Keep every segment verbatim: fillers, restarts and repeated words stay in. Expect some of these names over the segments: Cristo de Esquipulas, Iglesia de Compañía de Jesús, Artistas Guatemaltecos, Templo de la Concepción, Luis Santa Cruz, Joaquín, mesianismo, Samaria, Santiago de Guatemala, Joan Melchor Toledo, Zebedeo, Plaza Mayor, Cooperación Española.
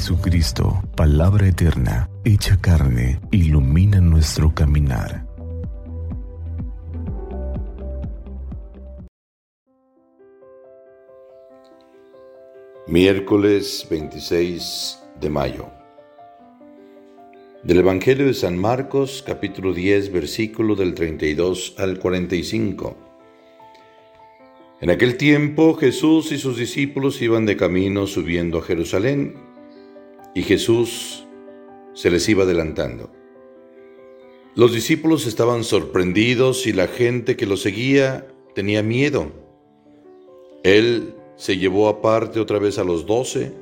Jesucristo, palabra eterna, hecha carne, ilumina nuestro caminar. Miércoles veintiséis de mayo. Del Evangelio de San Marcos, capítulo diez, versículo del treinta y dos al cuarenta y cinco. En aquel tiempo, Jesús y sus discípulos iban de camino subiendo a Jerusalén, y Jesús se les iba adelantando. Los discípulos estaban sorprendidos y la gente que los seguía tenía miedo. Él se llevó aparte otra vez a los doce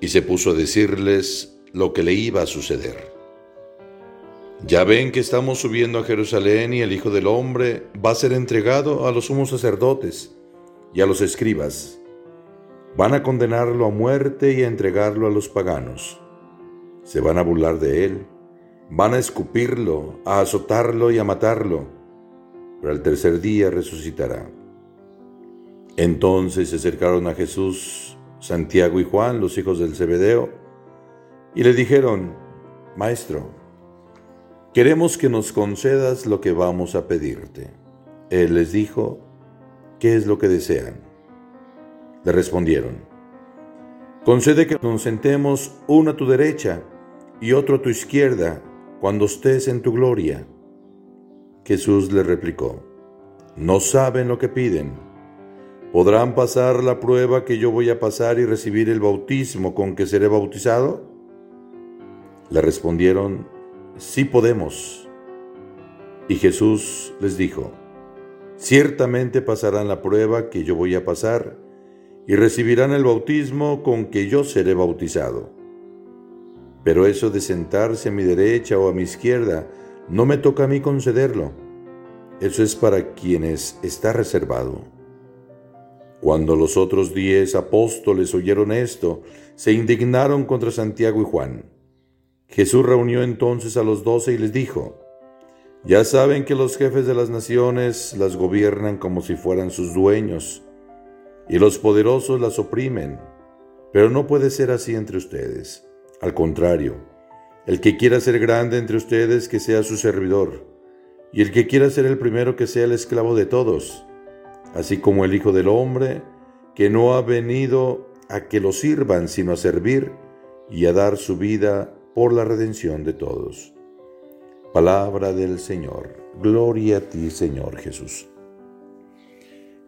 y se puso a decirles lo que le iba a suceder. Ya ven que estamos subiendo a Jerusalén y el Hijo del Hombre va a ser entregado a los sumos sacerdotes y a los escribas. Van a condenarlo a muerte y a entregarlo a los paganos. Se van a burlar de él, van a escupirlo, a azotarlo y a matarlo, pero al tercer día resucitará. Entonces se acercaron a Jesús, Santiago y Juan, los hijos del Zebedeo, y le dijeron: Maestro, queremos que nos concedas lo que vamos a pedirte. Él les dijo: ¿Qué es lo que desean? Le respondieron: Concede que nos sentemos uno a tu derecha y otro a tu izquierda cuando estés en tu gloria. Jesús les replicó: No saben lo que piden. ¿Podrán pasar la prueba que yo voy a pasar y recibir el bautismo con que seré bautizado? Le respondieron: Sí podemos. Y Jesús les dijo: Ciertamente pasarán la prueba que yo voy a pasar y recibirán el bautismo con que yo seré bautizado. Pero eso de sentarse a mi derecha o a mi izquierda no me toca a mí concederlo. Eso es para quienes está reservado. Cuando los otros diez apóstoles oyeron esto, se indignaron contra Santiago y Juan. Jesús reunió entonces a los doce y les dijo: Ya saben que los jefes de las naciones las gobiernan como si fueran sus dueños, y los poderosos las oprimen, pero no puede ser así entre ustedes. Al contrario, el que quiera ser grande entre ustedes, que sea su servidor, y el que quiera ser el primero, que sea el esclavo de todos, así como el Hijo del Hombre, que no ha venido a que lo sirvan, sino a servir y a dar su vida por la redención de todos. Palabra del Señor. Gloria a ti, Señor Jesús.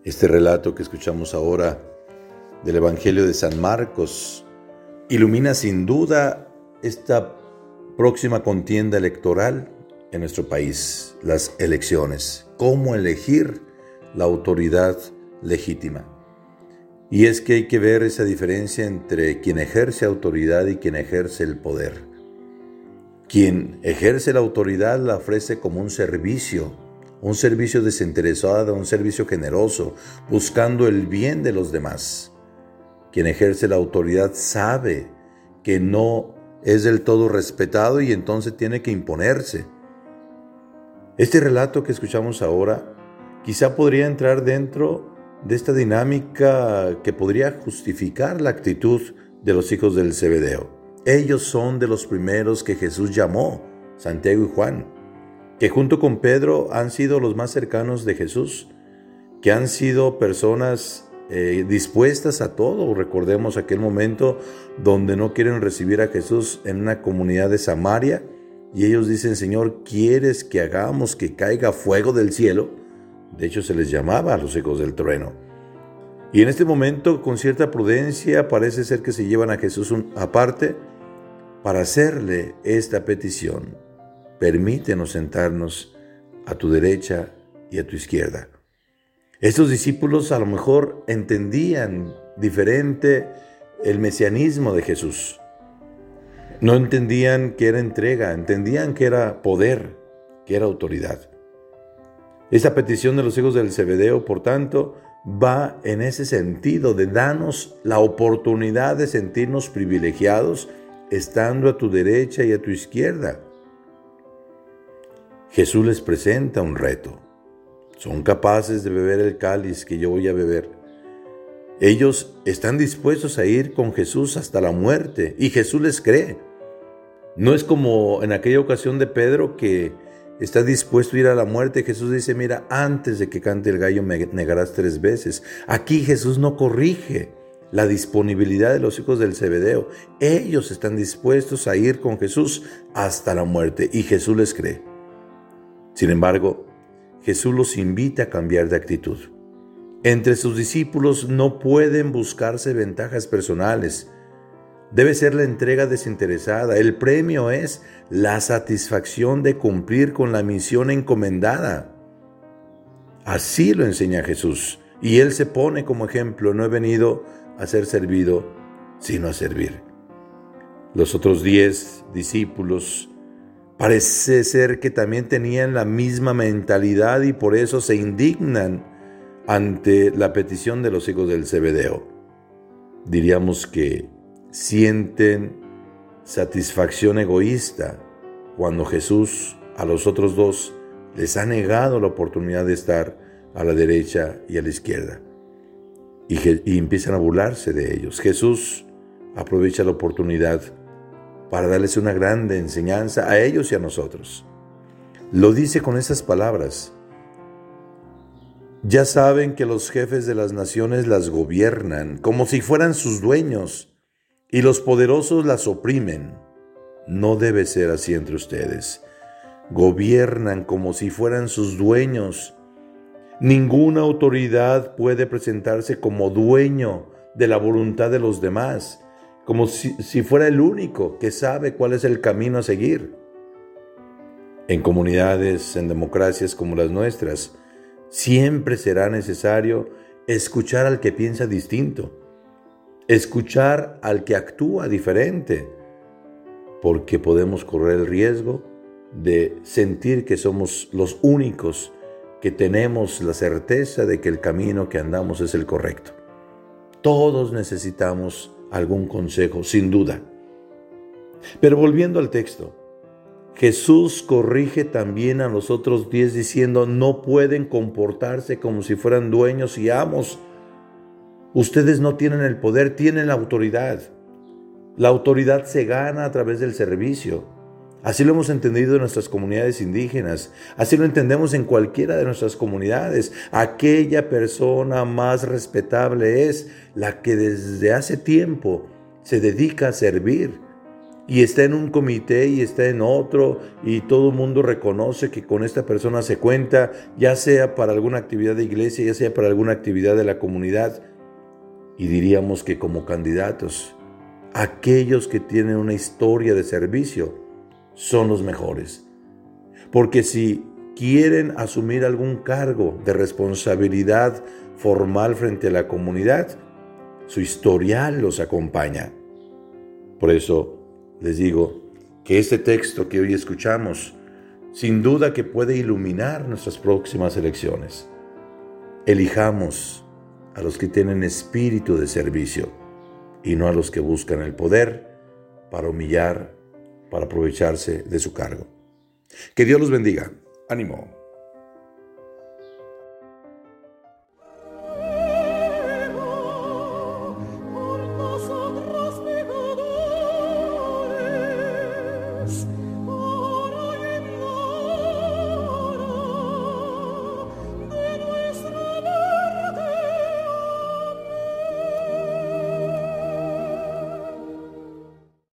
Este relato que escuchamos ahora del Evangelio de San Marcos ilumina sin duda esta próxima contienda electoral en nuestro país, las elecciones, cómo elegir la autoridad legítima. Y es que hay que ver esa diferencia entre quien ejerce autoridad y quien ejerce el poder. Quien ejerce la autoridad la ofrece como un servicio, un servicio desinteresado, un servicio generoso, buscando el bien de los demás. Quien ejerce la autoridad sabe que no es del todo respetado y entonces tiene que imponerse. Este relato que escuchamos ahora quizá podría entrar dentro de esta dinámica que podría justificar la actitud de los hijos del Zebedeo. Ellos son de los primeros que Jesús llamó, Santiago y Juan, que junto con Pedro han sido los más cercanos de Jesús, que han sido personas eh, dispuestas a todo. Recordemos aquel momento donde no quieren recibir a Jesús en una comunidad de Samaria y ellos dicen: Señor, ¿quieres que hagamos que caiga fuego del cielo? De hecho, se les llamaba a los hijos del trueno. Y en este momento, con cierta prudencia, parece ser que se llevan a Jesús un, aparte para hacerle esta petición: Permítenos sentarnos a tu derecha y a tu izquierda. Estos discípulos a lo mejor entendían diferente el mesianismo de Jesús. No entendían que era entrega, entendían que era poder, que era autoridad. Esta petición de los hijos del Zebedeo, por tanto, va en ese sentido de danos la oportunidad de sentirnos privilegiados estando a tu derecha y a tu izquierda. Jesús les presenta un reto. Son capaces de beber el cáliz que yo voy a beber, Ellos están dispuestos a ir con Jesús hasta la muerte y Jesús les cree. No es como en aquella ocasión de Pedro que está dispuesto a ir a la muerte. Jesús dice, mira, antes de que cante el gallo me negarás tres veces. Aquí Jesús no corrige la disponibilidad de los hijos del Zebedeo. Ellos están dispuestos a ir con Jesús hasta la muerte y Jesús les cree. Sin embargo, Jesús los invita a cambiar de actitud. Entre sus discípulos no pueden buscarse ventajas personales. Debe ser la entrega desinteresada. El premio es la satisfacción de cumplir con la misión encomendada. Así lo enseña Jesús. Y Él se pone como ejemplo. No he venido a ser servido, sino a servir. Los otros diez discípulos parece ser que también tenían la misma mentalidad y por eso se indignan ante la petición de los hijos del Zebedeo. Diríamos que sienten satisfacción egoísta cuando Jesús a los otros dos les ha negado la oportunidad de estar a la derecha y a la izquierda. Y, y empiezan a burlarse de ellos. Jesús aprovecha la oportunidad para darles una grande enseñanza a ellos y a nosotros. Lo dice con esas palabras. Ya saben que los jefes de las naciones las gobiernan como si fueran sus dueños. Y los poderosos las oprimen. No debe ser así entre ustedes. Gobiernan como si fueran sus dueños. Ninguna autoridad puede presentarse como dueño de la voluntad de los demás, como si, si fuera el único que sabe cuál es el camino a seguir. En comunidades, en democracias como las nuestras, siempre será necesario escuchar al que piensa distinto. Escuchar al que actúa diferente, porque podemos correr el riesgo de sentir que somos los únicos que tenemos la certeza de que el camino que andamos es el correcto. Todos necesitamos algún consejo, sin duda. Pero volviendo al texto, Jesús corrige también a los otros diez diciendo, no pueden comportarse como si fueran dueños y amos. Ustedes no tienen el poder, tienen la autoridad. La autoridad se gana a través del servicio. Así lo hemos entendido en nuestras comunidades indígenas. Así lo entendemos en cualquiera de nuestras comunidades. Aquella persona más respetable es la que desde hace tiempo se dedica a servir. Y está en un comité y está en otro y todo el mundo reconoce que con esta persona se cuenta, ya sea para alguna actividad de iglesia, ya sea para alguna actividad de la comunidad. Y diríamos que como candidatos, aquellos que tienen una historia de servicio son los mejores. Porque si quieren asumir algún cargo de responsabilidad formal frente a la comunidad, su historial los acompaña. Por eso les digo que este texto que hoy escuchamos, sin duda que puede iluminar nuestras próximas elecciones. Elijamos a los que tienen espíritu de servicio y no a los que buscan el poder para humillar, para aprovecharse de su cargo. Que Dios los bendiga. Ánimo.